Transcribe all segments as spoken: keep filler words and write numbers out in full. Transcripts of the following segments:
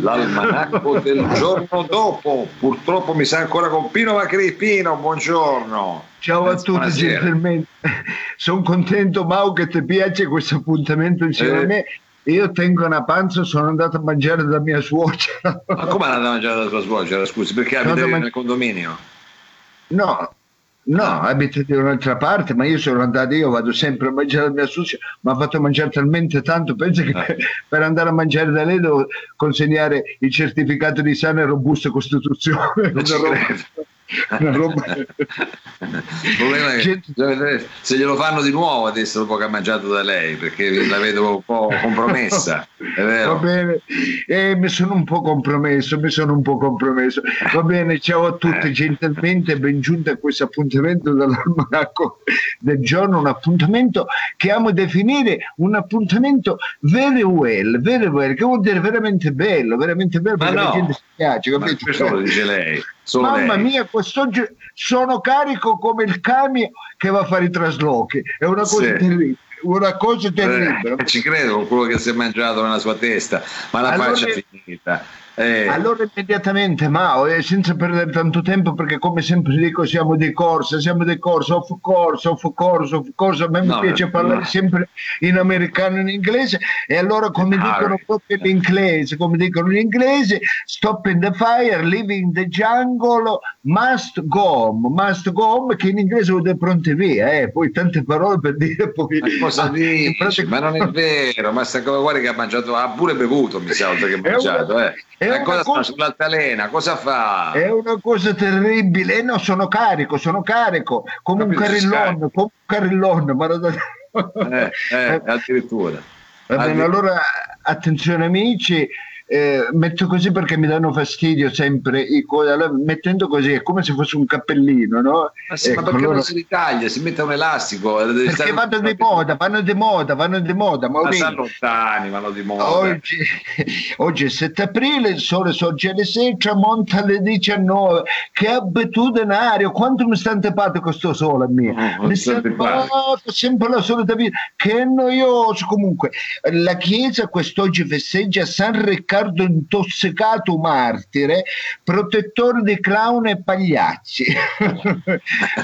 L'almanacco del giorno dopo, purtroppo mi sa ancora con Pino Macri. Pino, buongiorno. Ciao a tutti, gentilmente. Sono contento, Mau, che ti piace questo appuntamento insieme eh. a me. Io tengo una panza, sono andato a mangiare da mia suocera. Ma come è andato a mangiare da tua suocera? Scusi, perché abita man... nel condominio? No, no, ah. abita da un'altra parte, ma io sono andato, io vado sempre a mangiare da mia suocera, mi ha fatto mangiare talmente tanto, penso che ah. per, per andare a mangiare da lei devo consegnare il certificato di sana e robusta costituzione. Non una roba. Il problema è che gente, se glielo fanno di nuovo adesso dopo che ha mangiato da lei, perché la vedo un po' compromessa, è vero? Va bene, eh, mi sono un po' compromesso, mi sono un po' compromesso. Va bene, ciao a tutti, gentilmente ben giunti a questo appuntamento dall'almanacco del giorno, un appuntamento che amo definire un appuntamento very well, very well, che vuol dire veramente bello, veramente bello, perché ma no, la gente si piace, capito? Questo lo dice lei. Solo mamma lei. Mia, quest'oggi sono carico come il camion che va a fare i traslochi, è una cosa sì. terribile, una cosa terribile. Eh, ci credo con quello che si è mangiato nella sua testa, ma la allora, faccia è finita. Eh. Allora immediatamente, Mao, eh, senza perdere tanto tempo, perché come sempre dico siamo di corsa, siamo di corsa, off course, off course, off course, a me no, mi piace no. parlare sempre in americano e in inglese, e allora come no, dicono proprio in inglese, come dicono in inglese, stop in the fire, living in the jungle, must go home, must go home, che in inglese vuol dire pronti via, eh, poi tante parole per dire poi... Ma cosa dici? Pratica... Ma non è vero, ma sta cosa guarda che ha mangiato, ha pure bevuto, mi sa, oltre che ha mangiato, una... eh. È cosa, cosa sull'altalena, cosa fa? È una cosa terribile. Eh no, sono carico, sono carico come un carillon, come un carillon, ma eh, eh, addirittura. Va bene, allora attenzione amici. Eh, metto così perché mi danno fastidio sempre i cose, allora, mettendo così è come se fosse un cappellino, no? Ma, sì, ecco, ma perché allora... non si ritaglia, si mette un elastico perché stare... vanno di moda, vanno di moda vanno di moda ma, ma sanno lontani, vanno di moda. Oggi, oggi è sette aprile, il sole sorge alle sei, tramonta alle diciannove. Che abitudinario, quanto mi sta antipatico sto sole a me, oh, mi sta antipatico sempre la solita vita, che noioso. Comunque la chiesa quest'oggi festeggia San Riccardo intossicato martire, protettore di clown e pagliacci.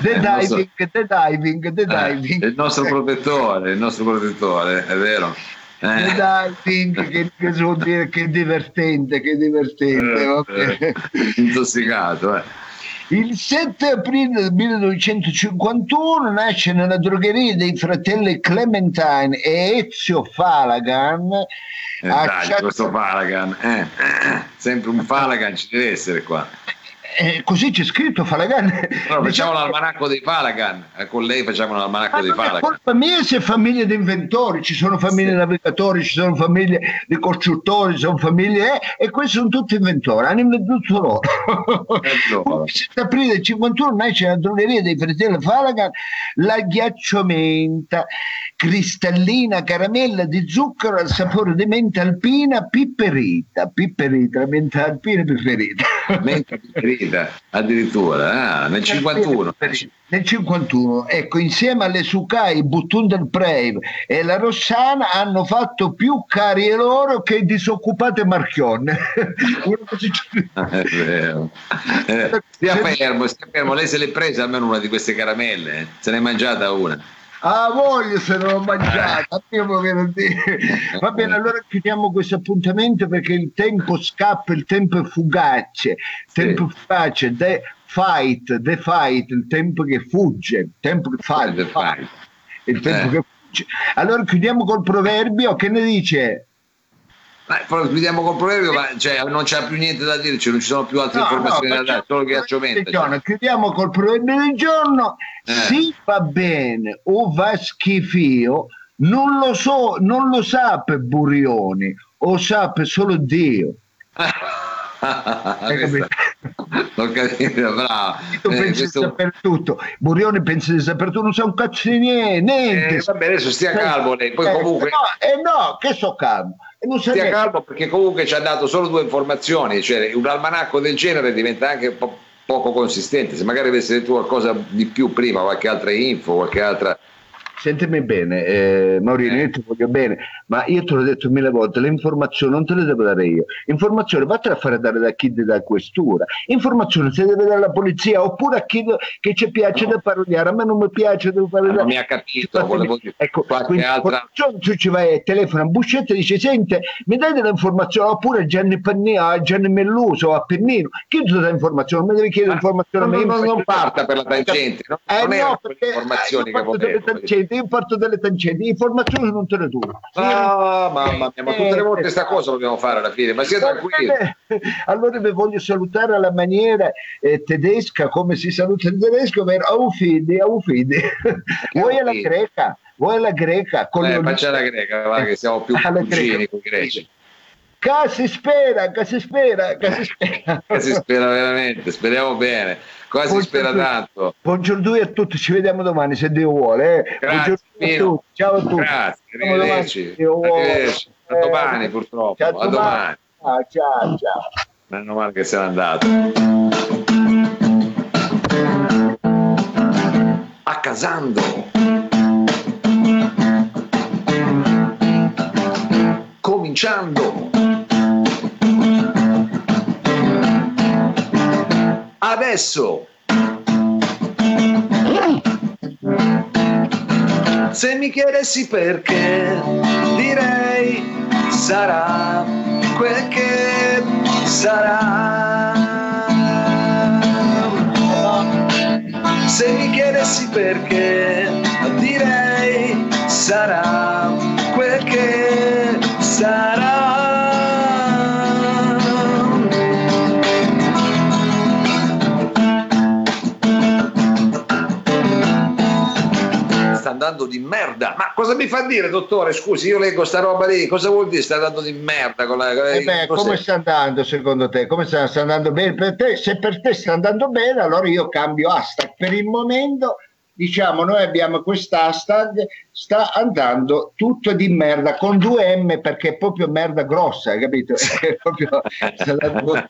The diving, the diving, the diving. Eh, il nostro protettore, il nostro protettore, è vero. Eh. Dai, che, che vuol dire che è divertente, che è divertente. Eh, okay. eh, intossicato, eh. Il sette aprile millenovecentocinquantuno nasce nella drogheria dei fratelli Clementine e Ezio Falagan. Eh, dai, Ciat... questo Falagan, eh, eh, sempre un Falagan ci deve essere qua. Eh, così c'è scritto Falagan. Però diciamo facciamo che... l'almanacco dei Falagan, eh, con lei facciamo l'almanacco ma dei Falagan. Colpa mia se famiglie di inventori, ci sono famiglie di sì. navigatori, ci sono famiglie di costruttori, ci sono famiglie, eh, e questi sono tutti inventori, hanno inventato loro. Il sette aprile del cinquantuno nasce la droneria dei fratelli Falagan, la ghiacciomenta, cristallina caramella di zucchero al sapore di menta alpina, pipperita, pipperita, la menta alpina pipperita. Menta pipperita. Addirittura ah, nel cinquantuno nel cinquantuno ecco, insieme alle Sukai, Buttun del Brave e la Rossana hanno fatto più carie loro che disoccupate Marchionne. È vero. Eh, stia fermo, stia fermo, lei se l'è presa almeno una di queste caramelle, se ne è mangiata una. Ah, voglio se non l'ho mangiata, va bene. Allora chiudiamo questo appuntamento perché il tempo scappa, il tempo è fugace, il tempo sì. fugace, the fight, the fight, il tempo che fugge, il tempo che fa, il fight, il tempo eh. che fugge. Allora chiudiamo col proverbio, che ne dice? Ma, chiudiamo col proverbio, ma cioè, non c'è più niente da dirci, non ci sono più altre no, informazioni no, da dare, solo che cioè. Chiudiamo col proverbio del giorno, eh. si fa bene o va schifio, non lo so, non lo sa per Burioni, o sa per solo Dio. Hai capito? Ho capito, bravo. Eh, pensi questo... di sapere tutto. Murione pensa di sapere tutto, non sa un cazzo di niente. Eh, va bene, adesso stia calmo lei. Poi eh, comunque... no, eh no, che so calmo. Non stia calmo perché comunque ci ha dato solo due informazioni, cioè un almanacco del genere diventa anche un po' poco consistente. Se magari avessi detto qualcosa di più prima, qualche altra info, qualche altra... Sentimi bene, eh, Maurizio, eh. io ti voglio bene, ma io te l'ho detto mille volte, le informazioni non te le devo dare io. Informazioni vattene a fare dare da chi ti dà questura. Informazioni se deve dare la polizia oppure a chi che ci piace no. da parogliare. A me non mi piace, devo fare no, da... Non mi ha capito, volevo dire. Ecco, quindi altra... tu ci vai e telefona a Buscetta e dice, sente, mi dai delle informazioni, oppure Gianni Pannino, Gianni Melluso, a Pennino, chi ti dà informazioni? Mi devi chiedere informazioni. Non, non, non parta per la tangente, non, eh, non no, perché, informazioni eh, che potevo. Io parto dalle tangenti, informazioni non te le do. Ah, mamma mia, ma tutte le volte questa cosa dobbiamo fare alla fine, ma sia tranquillo. Allora vi voglio salutare alla maniera eh, tedesca, come si saluta in tedesco, per aufidi, aufidi. Voi alla greca, voi alla greca. Con eh, faccia la greca, va, che siamo più vicini con i greci. Che si spera, che si spera, che si spera. Che si spera veramente, speriamo bene. Quasi buongiorno, spera tanto. Buongiorno a tutti, ci vediamo domani se Dio vuole. Eh. Grazie, buongiorno a tutti, ciao a tutti. Grazie, arrivederci. Arrivederci. A domani purtroppo, ciao, a domani. Ciao, ciao, ciao. Meno male che se n'è andato. A Casando. Cominciando. Adesso, se mi chiedessi perché, direi sarà quel che sarà. Se mi chiedessi perché, direi sarà quel che sarà. Andando di merda, ma cosa mi fa dire, dottore? Scusi, io leggo sta roba lì, cosa vuol dire sta andando di merda? Con la, con eh beh, come sta andando secondo te? Come sta, sta andando bene per te? Se per te sta andando bene, allora io cambio hashtag. Per il momento, diciamo, noi abbiamo questa hashtag, sta andando tutto di merda con due M, perché è proprio merda grossa, capito? È proprio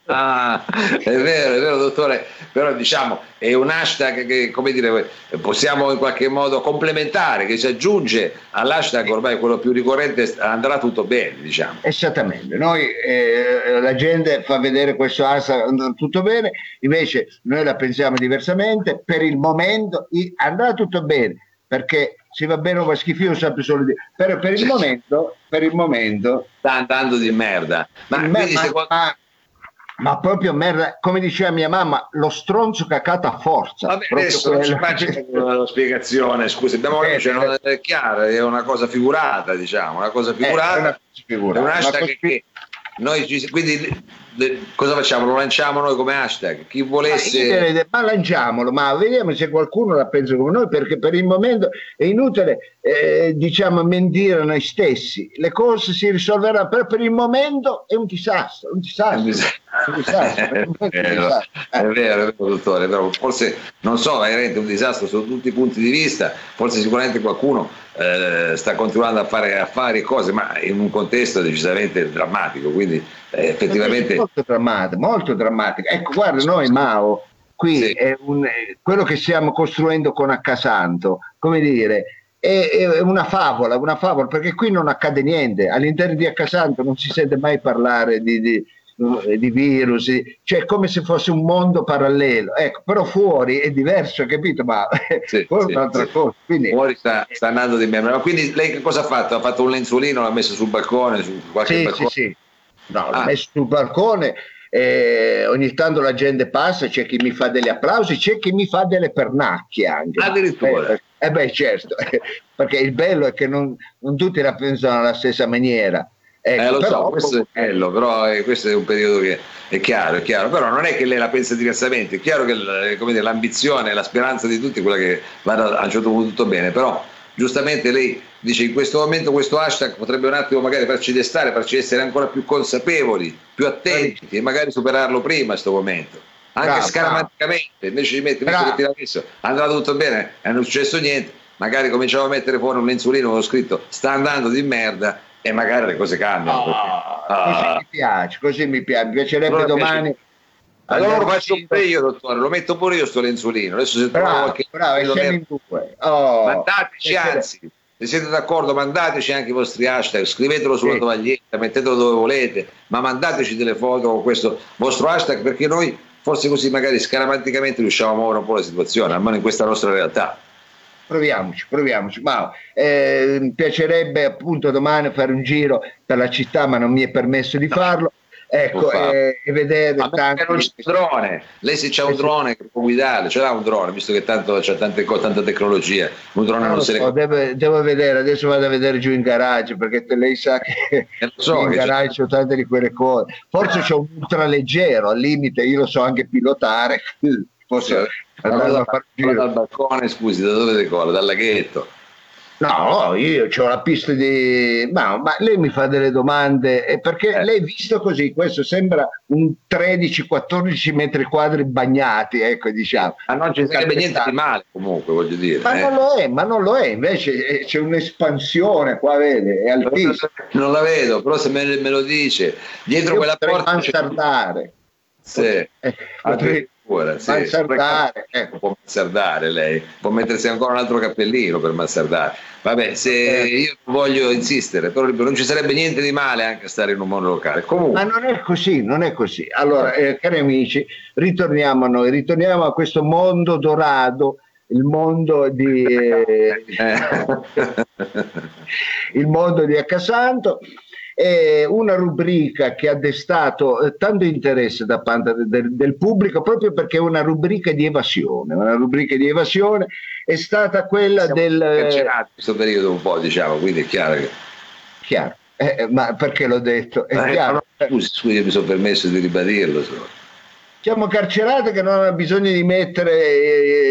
ah, è vero, è vero, dottore, però diciamo è un hashtag che, come dire, possiamo in qualche modo complementare, che si aggiunge all'hashtag ormai quello più ricorrente, andrà tutto bene, diciamo. Esattamente, noi eh, la gente fa vedere questo hashtag andrà tutto bene, invece noi la pensiamo diversamente. Per il momento andrà tutto bene, perché se va bene o va schifoso, solo di... però per il momento, per il momento sta andando di merda. Ma, me, quindi, ma, secondo... ma, ma proprio merda, come diceva mia mamma, lo stronzo cacato a forza. Vabbè, adesso non ci faccio una spiegazione, scusi, abbiamo eh, cioè, non è chiaro, è una cosa figurata, diciamo, una cosa figurata. È una figurata. È un hashtag cos- che noi ci, quindi cosa facciamo? Lo lanciamo noi come hashtag? Chi volesse, ma, direi, ma lanciamolo, ma vediamo se qualcuno la pensa come noi, perché per il momento è inutile eh, diciamo mentire a noi stessi, le cose si risolveranno, però per il momento è un disastro, un disastro. È vero, è vero, dottore, però forse non so, è veramente un disastro sotto tutti i punti di vista, forse sicuramente qualcuno eh, sta continuando a fare affari e cose, ma in un contesto decisamente drammatico, quindi eh, effettivamente molto drammatico, molto drammatico. Ecco, guarda, noi Mao qui sì. è un, quello che stiamo costruendo con Accasanto, come dire, è, è una favola, una favola, perché qui non accade niente, all'interno di Accasanto non si sente mai parlare di, di di virus, cioè come se fosse un mondo parallelo, ecco, però fuori è diverso, capito? Ma sì, fuori sì, è un'altra sì. cosa. Quindi... fuori sta, sta andando di merda. Ma quindi lei che cosa ha fatto? Ha fatto un lenzuolino, l'ha messo sul balcone, su qualche sì, balcone? Sì, sì. No, ah. l'ha messo sul balcone. Eh, ogni tanto la gente passa, c'è chi mi fa degli applausi, c'è chi mi fa delle pernacchie anche. Addirittura. Eh, eh beh, certo, perché il bello è che non, non tutti la pensano alla stessa maniera. Ecco, eh, lo però, so, questo è bello, però eh, questo è un periodo che è chiaro, è chiaro, però non è che lei la pensa diversamente, è chiaro che come dire, l'ambizione e la speranza di tutti è quella che vada a un certo punto tutto bene, però giustamente lei dice in questo momento questo hashtag potrebbe un attimo magari farci destare, farci essere ancora più consapevoli, più attenti e magari superarlo prima a questo momento. anche bravo, scaramanticamente, bravo. Invece di mettere tirafisso, andava tutto bene e non è successo niente, magari cominciamo a mettere fuori un insulino con scritto sta andando di merda e magari le cose cambiano. Oh, perché, così ah. mi piace, così mi piace, mi piacerebbe allora domani. Piace. Allora lo faccio pure io, dottore, lo metto pure io sto l'insulino. Adesso se trovo qualche... Bravo, e siamo in due. Oh, mandateci, anzi, se siete d'accordo, mandateci anche i vostri hashtag, scrivetelo sulla sì. tovaglietta, mettetelo dove volete, ma mandateci delle foto con questo vostro hashtag, perché noi forse così magari scaramanticamente riusciamo a muovere un po' la situazione, almeno in questa nostra realtà. Proviamoci, proviamoci. Ma, eh, mi piacerebbe appunto domani fare un giro per la città, ma non mi è permesso di farlo. Ecco, e, e vedere tanto non c'è un drone. Lei se c'è un drone che può guidarlo, ce l'ha un drone, visto che tanto c'è tante, tanta tecnologia, un drone non, non se so, le... deve, devo vedere, adesso vado a vedere giù in garage, perché lei sa che so, in che garage c'è tante di quelle cose. Forse c'è un ultraleggero, al limite io lo so anche pilotare, forse sì, dal, dal balcone, scusi, da dove decolla? Dal laghetto? No, io ho la pista di... Ma, ma lei mi fa delle domande, eh, perché eh. lei visto così, questo sembra un tredici quattordici metri quadri bagnati, ecco, diciamo. Ma non ci sarebbe niente di male comunque, voglio dire. Ma eh. non lo è, ma non lo è, invece c'è un'espansione qua, vede, è altissima. Non la vedo, però se me, me lo dice, dietro io quella porta... Mansardare. Sì, eh, potrei... Pure, sì. Mansardare, ecco. Può mansardare lei, può mettersi ancora un altro cappellino per mansardare. Vabbè, se io voglio insistere, però non ci sarebbe niente di male anche a stare in un mondo locale. Comunque. Ma non è così, non è così. Allora, eh, cari amici, ritorniamo a noi, ritorniamo a questo mondo dorato, il mondo di eh, il mondo di Accasanto. È una rubrica che ha destato tanto interesse da parte del, del pubblico, proprio perché è una rubrica di evasione. Una rubrica di evasione è stata quella siamo del. Carcerati in questo periodo un po', diciamo, quindi è chiaro che. Chiaro, eh, ma perché l'ho detto? È eh, chiaro. No, scusi, scusi, mi sono permesso di ribadirlo. So. Siamo carcerati che non ha bisogno di mettere,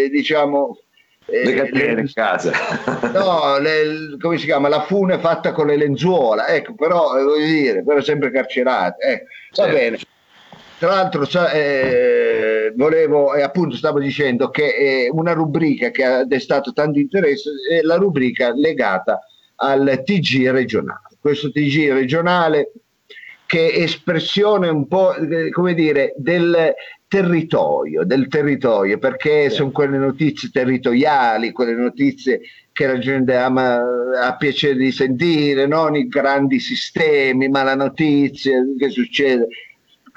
eh, diciamo. Le catene in casa, no, le, come si chiama? La fune fatta con le lenzuola, ecco, però voglio dire, però sempre carcerate. Ecco. Va certo. Bene. Tra l'altro, eh, volevo, eh, appunto, stavo dicendo che è una rubrica che ha destato tanto interesse, è la rubrica legata al T G regionale. Questo T G regionale che è espressione un po', come dire, del territorio, del territorio, perché sì. sono quelle notizie territoriali, quelle notizie che la gente ama, ha piacere di sentire, non i grandi sistemi, ma la notizia che succede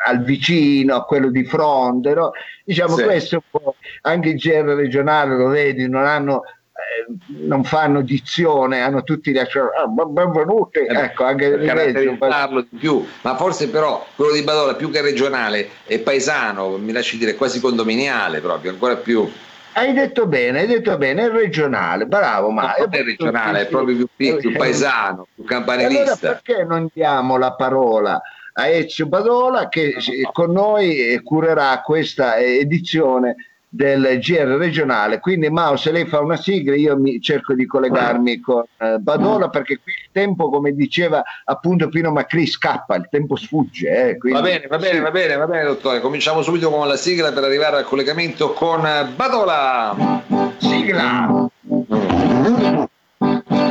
al vicino, a quello di fronte, no? Diciamo sì. Questo un po', anche il genere regionale lo vedi, non hanno eh, non fanno dizione, hanno tutti gli acciari, ah, benvenuti, eh, ecco, anche per parlo di più, ma forse però quello di Badola più che regionale è paesano, mi lasci dire, quasi condominiale proprio, ancora più. Hai detto bene, hai detto bene, è regionale, bravo, ma non è regionale, è proprio più piccolo, più paesano, più campanilista. Allora perché non diamo la parola a Ezio Badola che no. con noi curerà questa edizione del G R regionale? Quindi Mao, se lei fa una sigla io mi cerco di collegarmi con eh, Badola, perché qui il tempo, come diceva appunto Pino Macri, scappa, il tempo sfugge, eh, quindi... va bene, va bene, va bene, va bene, dottore, cominciamo subito con la sigla per arrivare al collegamento con Badola. Sigla.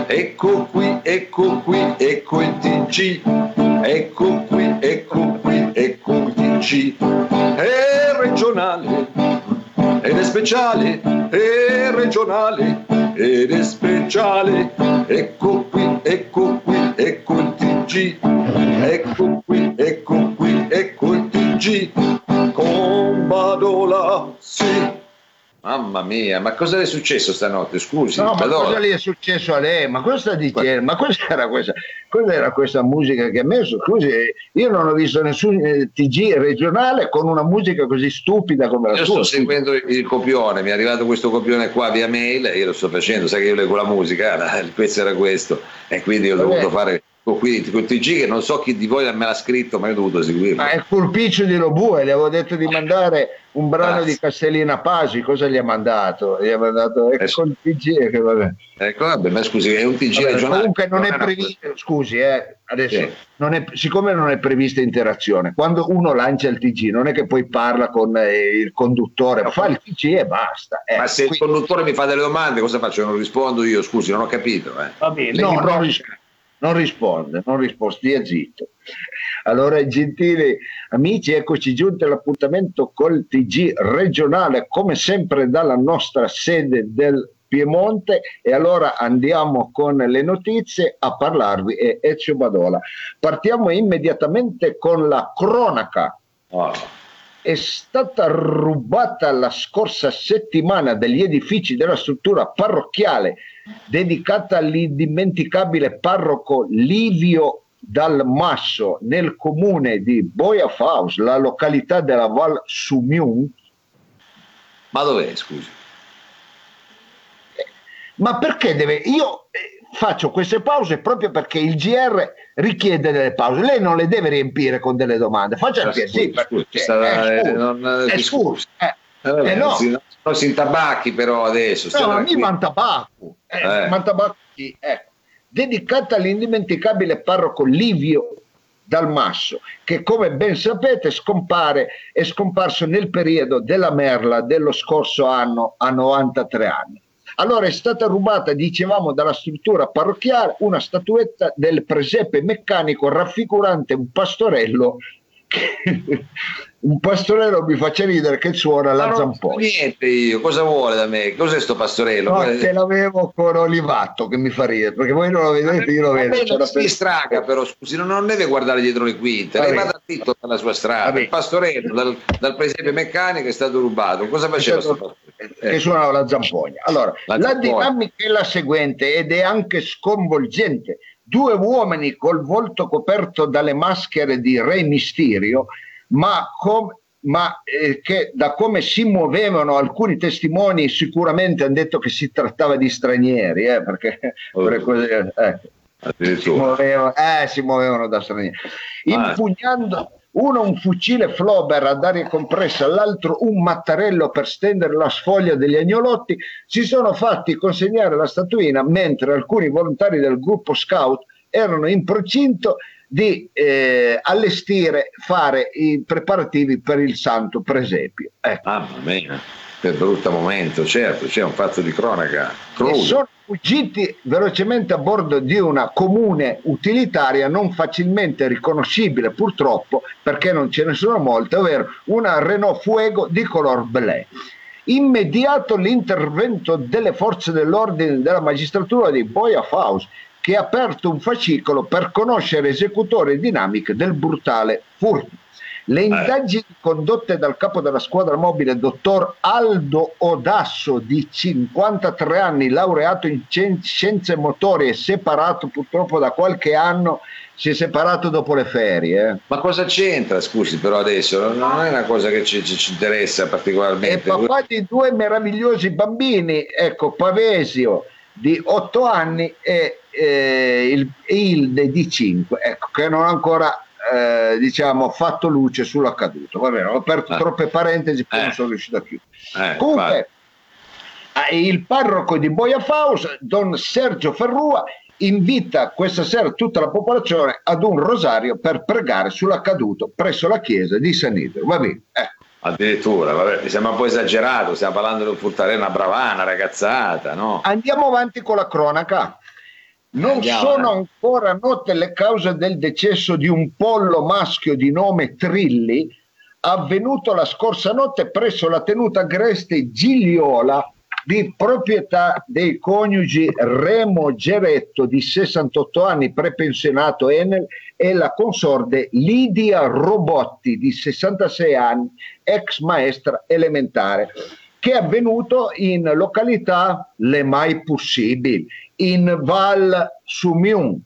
Ecco qui, ecco qui, ecco il T G, ecco qui, ecco qui, ecco il T G, è regionale ed è speciale, è regionale, ed è speciale, ecco qui, ecco qui, ecco il T G, ecco qui, ecco qui, ecco il T G, con Badola, sì. Mamma mia, ma cosa le è successo stanotte? Scusi, no, ma cosa le è successo a lei? Ma cosa dice? Ma cosa era questa? Cosa era questa musica che ha messo? Scusi, io non ho visto nessun T G regionale con una musica così stupida come la io sua. Io sto seguendo il copione, mi è arrivato questo copione qua via mail, io lo sto facendo, sai che io leggo la musica, il pezzo era questo, e quindi ho dovuto fare qui di T G, che non so chi di voi me l'ha scritto, ma io ho dovuto eseguirlo. Ma ah, è Colpiccio di Lobue, gli avevo detto di mandare un brano ah, di Castellina Pasi, cosa gli ha mandato? Gli ha mandato è ecco il T G, che vabbè. Ecco, vabbè, ma scusi, è un T G vabbè, regionale. Comunque non, non è previsto, una... scusi, eh, adesso, sì. non è, siccome non è prevista interazione, quando uno lancia il T G non è che poi parla con eh, il conduttore, ma fa il T G e basta. Eh. Ma se quindi... il conduttore mi fa delle domande, cosa faccio? Non rispondo io, scusi, non ho capito. Eh. Va bene, no, no, no. Non risponde, non risponde, stia zitto. Allora, gentili amici, eccoci giunti all'appuntamento col T G regionale, come sempre dalla nostra sede del Piemonte. E allora andiamo con le notizie a parlarvi, è Ezio Badola. Partiamo immediatamente con la cronaca. Oh. È stata rubata la scorsa settimana dagli edifici della struttura parrocchiale dedicata all'indimenticabile parroco Livio Dal Masso nel comune di Boiafaus, la località della Val Sumiun. Ma dov'è, scusi? Ma perché deve... Io faccio queste pause proprio perché il G R richiede delle pause, lei non le deve riempire con delle domande, faccia il piacere, è scusa, non si intabacchi però adesso. No, ma mi mantabacco, eh, eh. mantabacchi, ecco, dedicata all'indimenticabile parroco Livio Dal Masso, che come ben sapete scompare, è scomparso nel periodo della merla dello scorso anno a novantatré anni. Allora è stata rubata, dicevamo, dalla struttura parrocchiale una statuetta del presepe meccanico raffigurante un pastorello che, un pastorello mi faccia ridere che suona la zampogna. Niente, io cosa vuole da me? Cos'è sto pastorello? No, te l'avevo con Olivatto che mi fa ridere, perché voi non lo vedete, io lo vedo. C'è la si straga però, scusi, non, non deve guardare dietro le quinte, lei vada zitto dalla sua strada. Il pastorello dal, dal presepe meccanico è stato rubato, cosa faceva stato... sto pastorello? Che suonava la zampogna. Allora, la, la dinamica è la seguente ed è anche sconvolgente. Due uomini col volto coperto dalle maschere di Rey Mysterio, ma, com- ma eh, che da come si muovevano alcuni testimoni sicuramente hanno detto che si trattava di stranieri, eh, perché oh, per così, eh, si, muovevano, eh, si muovevano da stranieri, ah, impugnando... uno un fucile Flauber ad aria compressa, l'altro un mattarello per stendere la sfoglia degli agnolotti, si sono fatti consegnare la statuina mentre alcuni volontari del gruppo scout erano in procinto di eh, allestire, fare i preparativi per il santo presepio. Ecco. Mamma mia, che brutto momento, certo, c'è un fatto di cronaca crudo. E sono fuggiti velocemente a bordo di una comune utilitaria non facilmente riconoscibile purtroppo, perché non ce ne sono molte, ovvero una Renault Fuego di color bleu. Immediato l'intervento delle forze dell'ordine della magistratura di Boiafaus, che ha aperto un fascicolo per conoscere esecutori dinamiche del brutale furto. Le indagini condotte dal capo della squadra mobile, dottor Aldo Odasso, di cinquantatré anni, laureato in scienze motorie, separato purtroppo da qualche anno, si è separato dopo le ferie. Ma cosa c'entra, scusi, però adesso? Non è una cosa che ci, ci, ci interessa particolarmente. È papà di due meravigliosi bambini, ecco, Pavesio di otto anni e eh, il, Ilde di cinque, ecco, che non ha ancora... Eh, diciamo fatto luce sull'accaduto. Va bene, ho aperto eh. troppe parentesi, poi eh. non sono riuscito a chiudere. Eh, Comunque, eh, il parroco di Boiafaus, Don Sergio Ferrua, invita questa sera tutta la popolazione ad un rosario per pregare sull'accaduto presso la chiesa di San Idro. Va bene, ecco. Addirittura, vabbè, siamo un po' esagerato, stiamo parlando di un furtare, una bravana, ragazzata, no? Andiamo avanti con la cronaca. Non Andiamo, sono ancora note le cause del decesso di un pollo maschio di nome Trilli, avvenuto la scorsa notte presso la tenuta agreste Gigliola, di proprietà dei coniugi Remo Geretto, di sessantotto anni, prepensionato Enel, e la consorte Lidia Robotti, di sessantasei anni, ex maestra elementare, che è avvenuto in località Le Mai Possibili, in Val Sumiun.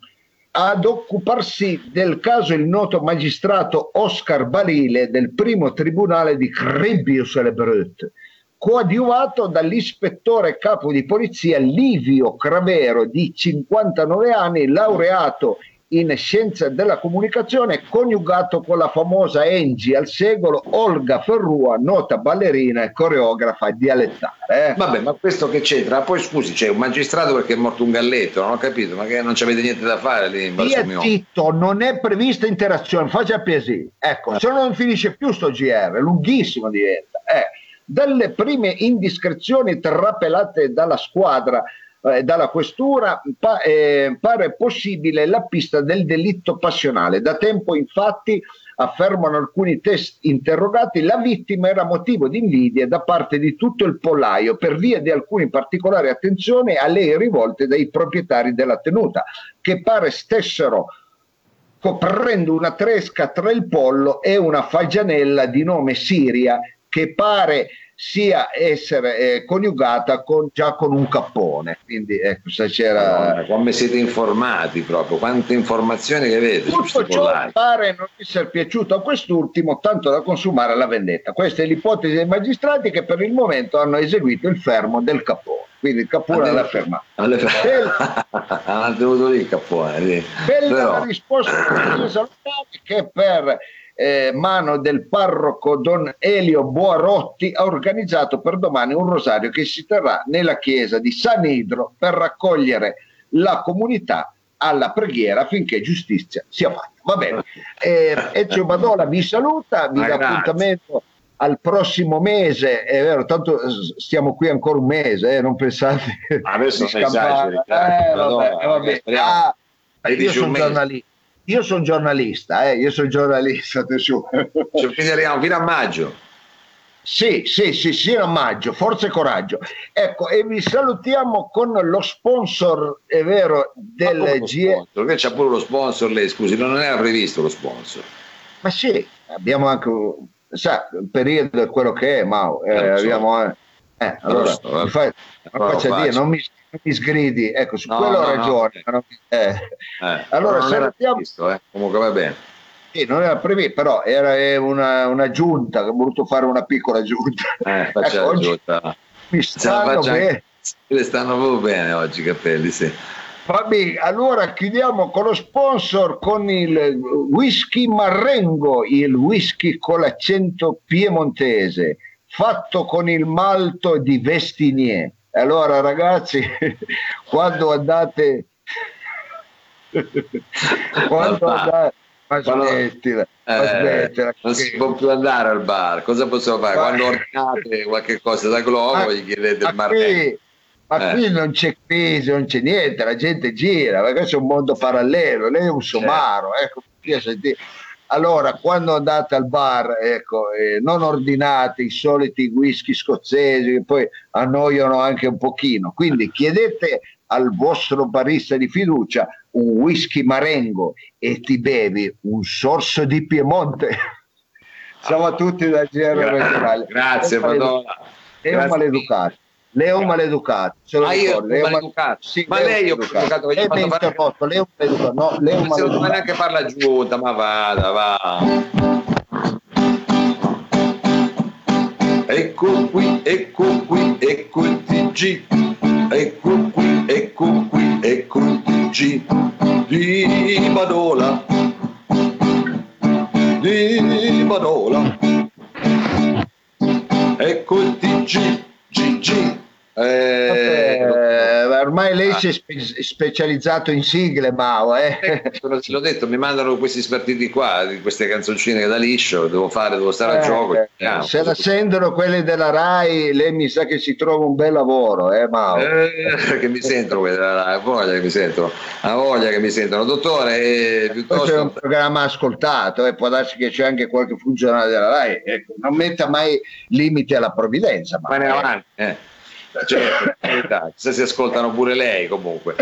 Ad occuparsi del caso il noto magistrato Oscar Barile del primo tribunale di Crebbio Celebret, coadiuvato dall'ispettore capo di polizia Livio Cravero, di cinquantanove anni, laureato in scienze della comunicazione, coniugato con la famosa Engi al secolo Olga Ferrua, nota ballerina e coreografa dialettale. Eh? Vabbè, ma questo che c'entra? Poi scusi, c'è un magistrato perché è morto un galletto, non ho capito, ma che non ci avete niente da fare lì in Val Sumiun? Zitto, non è prevista interazione, faccia piacere. Ecco, se non finisce più sto G R, lunghissimo diventa. Eh, dalle prime indiscrezioni trapelate dalla squadra dalla questura pa- eh, pare possibile la pista del delitto passionale. Da tempo infatti, affermano alcuni test interrogati, la vittima era motivo di invidia da parte di tutto il pollaio per via di alcune particolari attenzioni a lei rivolte dai proprietari della tenuta, che pare stessero coprendo una tresca tra il pollo e una fagianella di nome Siria, che pare sia essere eh, coniugata con, già con un cappone. Quindi ecco, se c'era... Madonna, come siete informati proprio, quante informazioni che avete. Tutto ciò polari. Pare non essere piaciuto a quest'ultimo, tanto da consumare la vendetta. Questa è l'ipotesi dei magistrati, che per il momento hanno eseguito il fermo del cappone. Quindi il cappone l'ha fermato. Hanno tenuto lì il cappone. Sì. Bella Però... la risposta che per... Eh, mano del parroco Don Elio Buarotti ha organizzato per domani un rosario che si terrà nella chiesa di San Idro per raccogliere la comunità alla preghiera affinché giustizia sia fatta. Va bene, eh, Ezio Badola vi saluta, vi dà appuntamento al prossimo mese, è vero, tanto stiamo qui ancora un mese, eh, non pensate adesso di scappare, eh, vabbè, vabbè. Ah, io sono giornalista. Io sono giornalista, eh? Io sono giornalista. Cioè, fino a maggio. Sì, sì, sì, sì, a maggio, forza e coraggio. Ecco, e vi salutiamo con lo sponsor, è vero, del G R. Perché c'ha pure lo sponsor lei, scusi, non era previsto lo sponsor. Ma sì, abbiamo anche, sa, il periodo è quello che è, ma eh, abbiamo... Eh, eh, allora, so, mi fa, allora faccia dire, non mi... mi sgridi, ecco, su no, quello ho no, ragione no. Eh. Eh, allora salutiamo previsto, eh. Comunque va bene, sì, non era previsto, però era una, una giunta che ho voluto fare, una piccola giunta, eh, faccia ecco, la giunta. Mi stanno bene, le stanno proprio bene oggi i capelli, sì. Va bene, allora chiudiamo con lo sponsor, con il whisky Marengo, il whisky con l'accento piemontese fatto con il malto di Vestinier. Allora ragazzi, quando andate quando bar. andate ma smettila, ma smettila, eh, non si può più andare al bar, cosa possiamo fare? Ma... quando ordinate qualche cosa da Globo gli chiedete il martello, ma eh. qui non c'è crisi, non c'è niente, la gente gira, perché c'è un mondo parallelo, lei è un somaro, ecco, eh. Allora quando andate al bar, ecco, eh, non ordinate i soliti whisky scozzesi che poi annoiano anche un pochino, quindi chiedete al vostro barista di fiducia un whisky Marengo e ti bevi un sorso di Piemonte. Ciao a tutti da G R Regionale. Grazie, Madonna. È un maleducato. Lei è un maleducato, ce lo ah, ricordo. Lei è maleducato. Sì, ma lei è un maleducato. Lei mi ha interrotto, lei è un maleducato. No, lei è un maleducato. Non neanche parla giunta, ma vada, va. Ecco qui, ecco qui, ecco il T G. Ecco qui, ecco qui, ecco il T G. Di Badola. Di Badola. Ecco il T G. G G. Eh, Vabbè, ormai lei ah. si è spe- specializzato in sigle, Mao. Eh. Eh, l'ho detto, mi mandano questi spartiti qua, queste canzoncine da liscio, devo fare, devo stare eh, al gioco. Eh, eh, se la sentono quelli della Rai, lei mi sa che si trova un bel lavoro, eh, Mao. Eh, perché mi sentono quelli della Rai, voglia che mi sentono, a voglia che mi sentono, dottore. Eh, piuttosto... C'è un programma ascoltato e eh, può darsi che c'è anche qualche funzionario della Rai. Ecco, non metta mai limiti alla provvidenza. Ma ne avanti. Eh. Cioè, se si ascoltano pure lei comunque,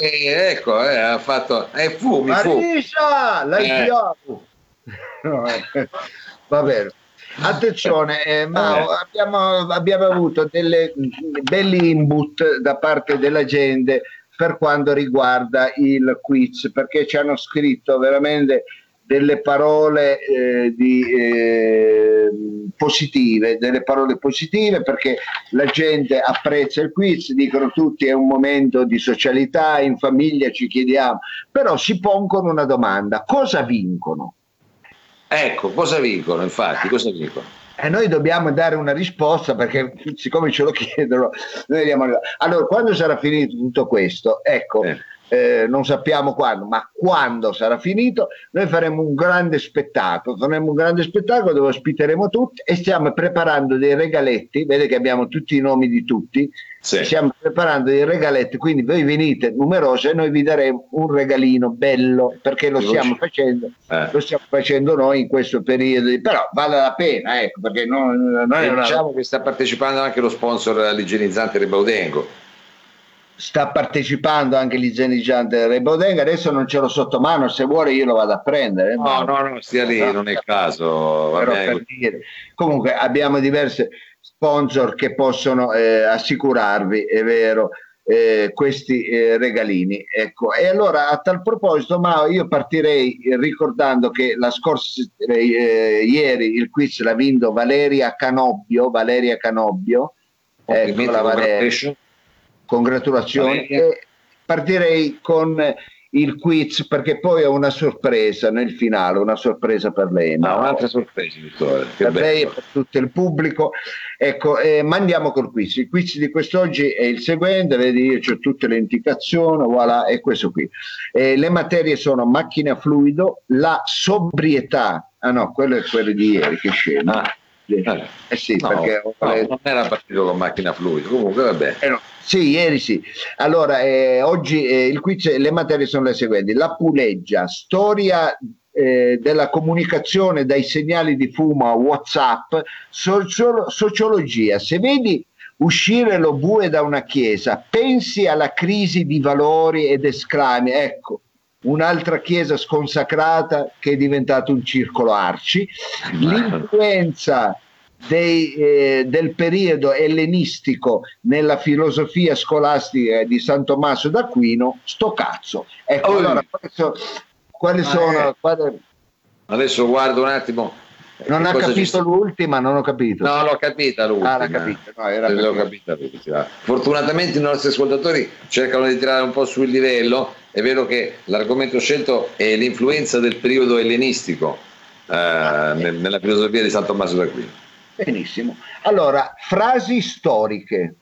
e, ecco, eh, ha fatto e eh, fu mi fu Marisa, la eh. no, eh. Va bene, attenzione, eh, ma eh. abbiamo, abbiamo avuto delle belli input da parte della gente per quanto riguarda il quiz, perché ci hanno scritto veramente delle parole eh, di, eh, positive, delle parole positive, perché la gente apprezza il quiz, dicono tutti è un momento di socialità, in famiglia ci chiediamo, però si pongono una domanda: cosa vincono? Ecco, cosa vincono, infatti, cosa vincono? E noi dobbiamo dare una risposta, perché siccome ce lo chiedono, noi andiamo a... Allora, quando sarà finito tutto questo? Ecco. Eh. Eh, non sappiamo quando, ma quando sarà finito noi faremo un grande spettacolo, faremo un grande spettacolo dove ospiteremo tutti, e stiamo preparando dei regaletti, vede che abbiamo tutti i nomi di tutti, sì. Stiamo preparando dei regaletti, quindi voi venite numerosi e noi vi daremo un regalino bello, perché lo stiamo facendo, eh. lo stiamo facendo noi in questo periodo, però vale la pena, ecco, perché non, non è una... Diciamo che sta partecipando anche lo sponsor all'igienizzante Rebaudengo. Sta partecipando anche l'igienizzante Rey Bodega, adesso non ce l'ho sotto mano, se vuole io lo vado a prendere. No, no, no, no stia lì, no, non è il caso. Però per dire. Comunque abbiamo diverse sponsor che possono eh, assicurarvi, è vero, eh, questi eh, regalini. Ecco. E allora a tal proposito, Mao, io partirei ricordando che la scorsa eh, ieri il quiz l'ha vinto Valeria Canobbio, Valeria Canobbio, ecco la Valeria. Congratulazioni, e partirei con il quiz perché poi ho una sorpresa nel finale, una sorpresa per lei, no? Ah, un'altra sorpresa Vittorio. Per bello. Lei e per tutto il pubblico, ecco, eh, ma andiamo col quiz. Il quiz di quest'oggi è il seguente, vedi io ho tutte le indicazioni, voilà, è questo qui, eh, le materie sono macchina fluido, la sobrietà, ah no, quello è quello di ieri, che scena. Ah. Eh sì, no, perché no, non era partito con macchina fluida, comunque vabbè. Eh no. Sì, ieri sì. Allora, eh, oggi eh, il quiz, le materie sono le seguenti: la puleggia, storia eh, della comunicazione dai segnali di fumo a WhatsApp, socio- sociologia. Se vedi uscire lo bue da una chiesa, pensi alla crisi di valori ed esclami, ecco, un'altra chiesa sconsacrata che è diventata un circolo arci. L'influenza dei, eh, del periodo ellenistico nella filosofia scolastica di San Tommaso d'Aquino, sto cazzo. Ecco, oh, allora, quali sono... Quali sono eh, quali... Adesso guardo un attimo. Non ha capito l'ultima, non ho capito. No, l'ho capita l'ultima. Ah, l'ha capita. No, era l'ho capita l'ultima. Fortunatamente i nostri ascoltatori cercano di tirare un po' sul livello. È vero che l'argomento scelto è l'influenza del periodo ellenistico eh, ah, nella filosofia di San Tommaso d'Aquino. Benissimo. Allora, frasi storiche.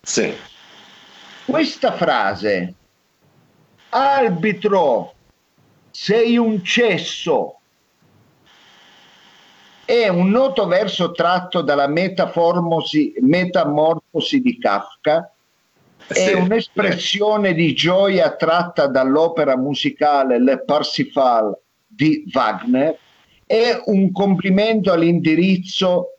Sì. Questa frase: arbitro, sei un cesso, è un noto verso tratto dalla Metamorfosi di Kafka. È un'espressione di gioia tratta dall'opera musicale Le Parsifal di Wagner, è un complimento all'indirizzo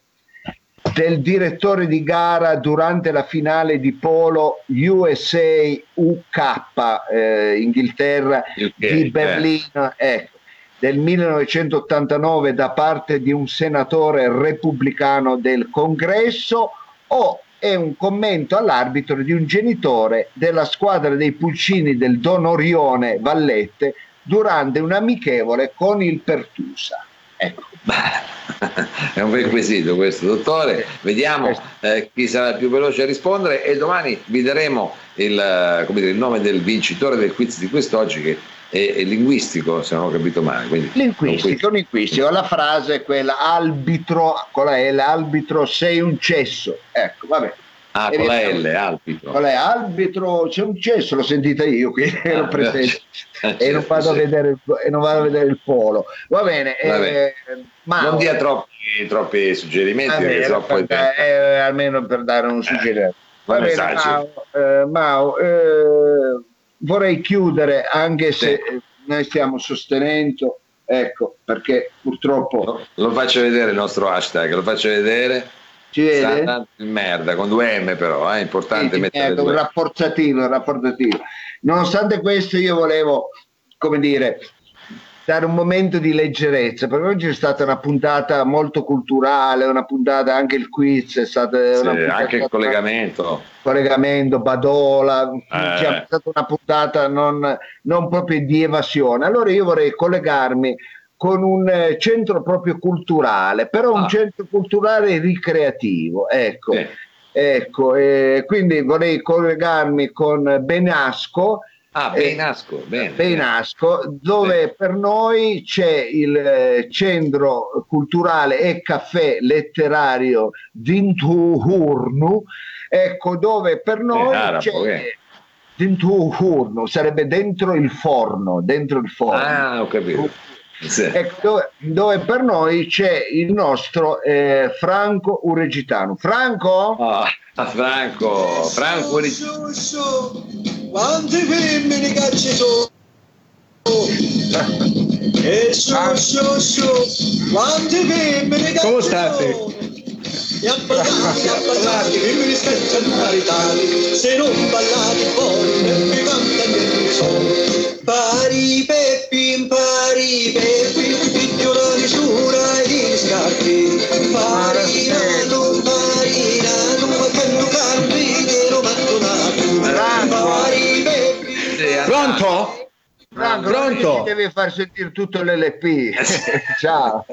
del direttore di gara durante la finale di polo U S A U K, eh, Inghilterra, okay, di Berlino, eh. ecco, del millenovecentottantanove da parte di un senatore repubblicano del Congresso, o è un commento all'arbitro di un genitore della squadra dei pulcini del Don Orione Vallette durante un amichevole con il Pertusa. Ecco. È un bel quesito questo, dottore. Vediamo eh, chi sarà più veloce a rispondere, e domani vi daremo il, come dire, il nome del vincitore del quiz di quest'oggi, che è, è linguistico, se non ho capito male. Quindi, linguistico, linguistico. La frase è quella: arbitro, con la L, arbitro sei un cesso. Ecco, vabbè. Ah, e con la L, arbitro. Con la arbitro sei un cesso, l'ho sentita io qui, ah, l'ho presente. E non vado a vedere, e non vado a vedere il polo. Va bene, va bene. Eh, ma non dia troppi, troppi suggerimenti, bene, troppo per da, eh, almeno per dare un suggerimento. Va bene, Mao, eh, Mao eh, vorrei chiudere, anche se sì. noi stiamo sostenendo, ecco, perché purtroppo lo, lo faccio vedere il nostro hashtag, lo faccio vedere. Ci vede? Il merda con due M, però è eh, importante sì, mettere merda, due un rafforzativo, rafforzativo. Nonostante questo, io volevo, come dire, dare un momento di leggerezza, perché oggi è stata una puntata molto culturale, una puntata, anche il quiz è stata sì, una anche il collegamento collegamento, Badola eh. cioè, è stata una puntata non, non proprio di evasione. Allora io vorrei collegarmi con un centro proprio culturale, però ah. un centro culturale ricreativo, ecco. Eh. Ecco, eh, quindi vorrei collegarmi con Beinasco. Ah, Beinasco, eh, bene, Beinasco bene. Dove bene. Per noi c'è il centro culturale e caffè letterario Dintuhurnu, ecco, dove per noi arabo, c'è eh. Dintuhurnu, sarebbe dentro il forno, dentro il forno. Ah, ho capito. Sì. Ecco, dove, dove per noi c'è il nostro eh, Franco Uregitano. Franco? Ah, oh, Franco, Franco Uregitano. Quanti femmini cacci tu? E su, su, su, quanti femmini cacci tu? Come state? E appallati, appallati, femmini scherzi maritali, se non ballati poi, ne vi cantano il sole. Pari peppi, pari peppi, figlio la misura e gli scarti. Pari nano, pari nano, ma quando cambi che non mattonato. Pronto? Franco, pronto? Ti devi far sentire tutto l'L P. Ciao.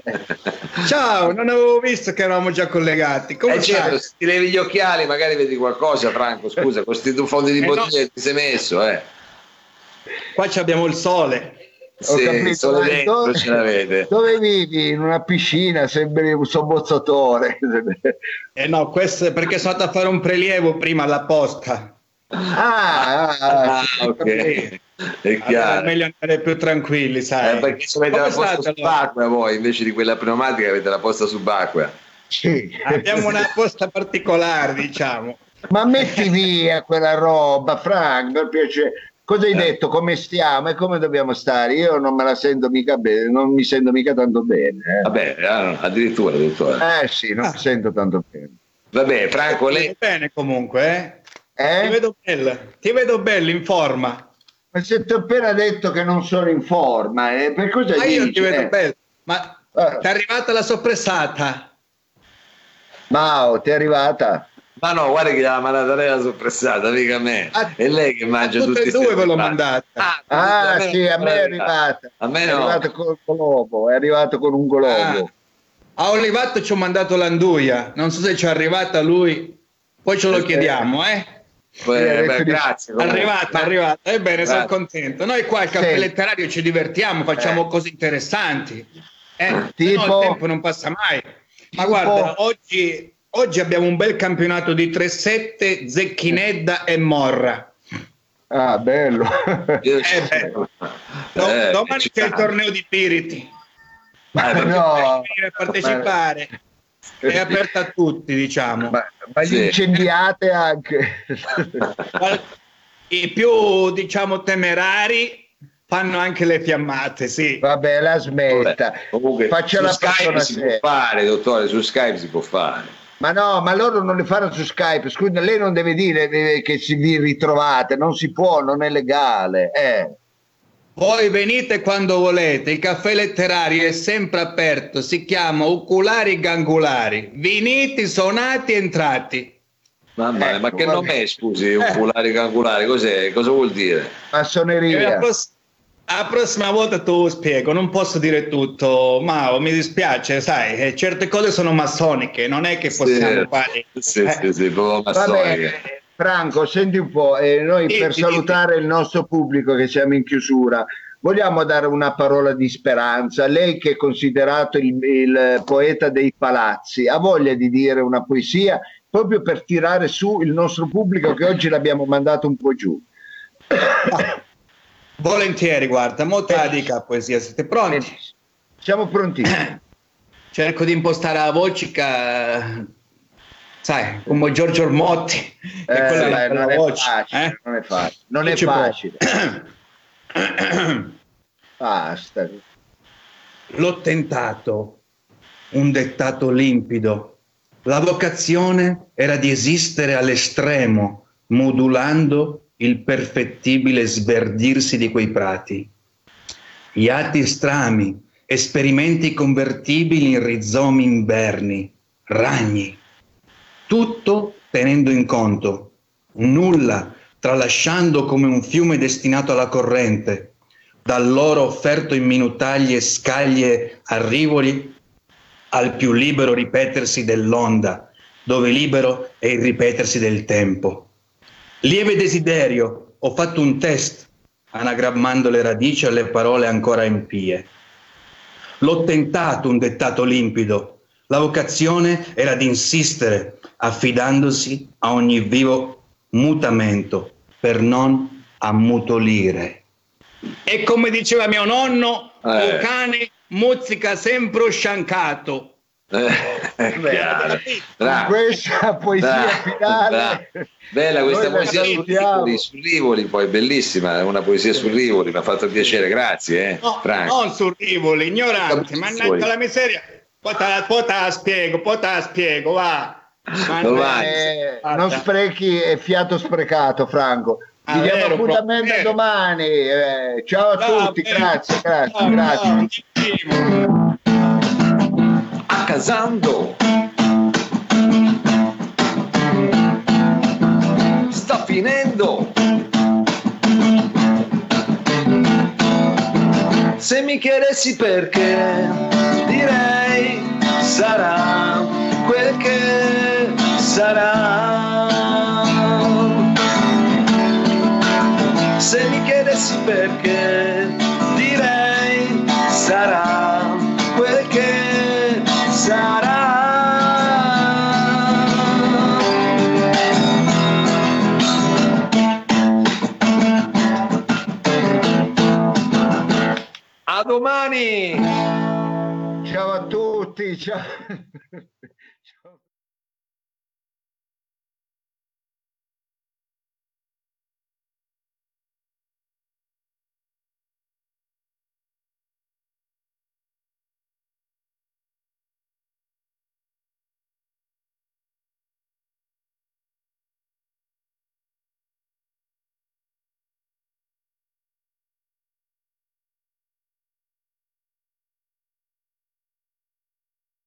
Ciao, non avevo visto che eravamo già collegati. Come eh certo, se ti levi gli occhiali magari vedi qualcosa, Franco, scusa, con questi fondi di eh bottiglia no. Ti sei messo, eh. Qua abbiamo il sole. Ho sì, capito, solo dentro dove, ce l'avete. Dove vivi? In una piscina, sembri un sobbozzatore. Eh no, questo è perché sono andato a fare un prelievo prima alla posta. Ah, ah, ah, ok, è chiaro. Allora, meglio andare più tranquilli, sai. Eh, perché se avete la posta subacquea allora? Voi invece di quella pneumatica avete la posta subacquea. Sì. Abbiamo una posta particolare, diciamo. Ma metti via quella roba, Frank, per piacere. Cosa hai detto? Come stiamo e come dobbiamo stare? Io non me la sento mica bene, non mi sento mica tanto bene. Eh. Vabbè, addirittura, addirittura. Eh sì, non ah. mi sento tanto bene. Vabbè, Franco, lei bene comunque, eh? Eh? Ti vedo bello, ti vedo bello in forma. Ma se ti ho appena detto che non sono in forma, eh, per cosa ma dici? Io ti vedo eh? bello, ma ah. ti è arrivata la soppressata? Mao, ti è arrivata? Ma no, guarda che l'ha mandata lei la soppressata, mica a me. Ah, è lei che mangia tutti e due ve l'ho mandata. Ah, ah, ah sì, a me è arrivata. A me no. È arrivato con un globo, è arrivato con un globo. Ah. A Olivato ci ho mandato l'anduia, non so se ci è arrivata lui, poi ce lo eh, chiediamo, eh. Beh, beh, grazie, arrivato, arrivato. Ebbene, sono contento. Noi qua al caffè sì. letterario ci divertiamo, facciamo eh. cose interessanti. Eh? Tipo... No, il tempo non passa mai. Ma tipo... guarda, oggi, oggi abbiamo un bel campionato di tre sette, Zecchinedda e Morra. Ah, bello. eh, bello. Do- eh, domani c'è il torneo di Piriti. Ma eh, no. Per partecipare. Ma... è aperta a tutti, diciamo, ma, ma gli sì. incendiate anche i più, diciamo, temerari fanno anche le fiammate. Sì, vabbè, la smetta. Vabbè, comunque, faccia la Skype si può fare, dottore, su Skype si può fare. Ma no, ma loro non le fanno su Skype. Scusi, lei non deve dire che si vi ritrovate, non si può, non è legale. eh Voi venite quando volete, il caffè letterario è sempre aperto, si chiama Oculari Gangulari, viniti, suonati, entrati. Mamma mia, ecco, ma che vabbè. Nome è, scusi, Oculari Gangulari, cos'è? Cosa vuol dire? Massoneria. La, pross- la prossima volta te lo spiego, non posso dire tutto, ma mi dispiace, sai, certe cose sono massoniche, non è che possiamo sì, fare... Sì, eh. sì, sì, proprio massoniche. Franco, senti un po', eh, noi sì, per sì, salutare sì. il nostro pubblico che siamo in chiusura, vogliamo dare una parola di speranza. Lei che è considerato il, il poeta dei palazzi, ha voglia di dire una poesia proprio per tirare su il nostro pubblico che oggi l'abbiamo mandato un po' giù? Ah, volentieri, guarda, molta dica poesia, siete pronti? Siamo pronti. Cerco di impostare la vocica... sai, come Giorgio Morotti eh, e quella beh, non, è voce, facile, eh? non è facile non è facile basta. L'ho tentato, un dettato limpido, la vocazione era di esistere all'estremo, modulando il perfettibile sverdirsi di quei prati, iati strami, esperimenti convertibili in rizomi inverni, ragni. Tutto tenendo in conto, nulla tralasciando come un fiume destinato alla corrente, dall'oro offerto in minutaglie e scaglie a Rivoli al più libero ripetersi dell'onda, dove libero è il ripetersi del tempo. Lieve desiderio, ho fatto un test, anagrammando le radici alle parole ancora impie. L'ho tentato un dettato limpido, la vocazione era di insistere, affidandosi a ogni vivo mutamento, per non ammutolire. E come diceva mio nonno, eh. il cane mozzica sempre osciancato. Eh, bella, bella. Questa poesia bella, finale bella, bella questa poesia su Rivoli, su Rivoli poi bellissima, una poesia su Rivoli, mi ha fatto piacere, grazie eh, no, Franco. Non su Rivoli, ignorante, mannaggia la miseria, poi te la spiego, poi te la spiego, va. Eh, non sprechi è fiato sprecato, Franco. Ti ah, diamo appuntamento proprio. Domani. Eh, ciao a no, tutti, bene. grazie, grazie, no, grazie. No, Casando sta finendo, se mi chiedessi perché direi sarà quel che sarà, se mi chiedessi perché direi sarà quel che sarà. A domani. Ciao a tutti, ciao.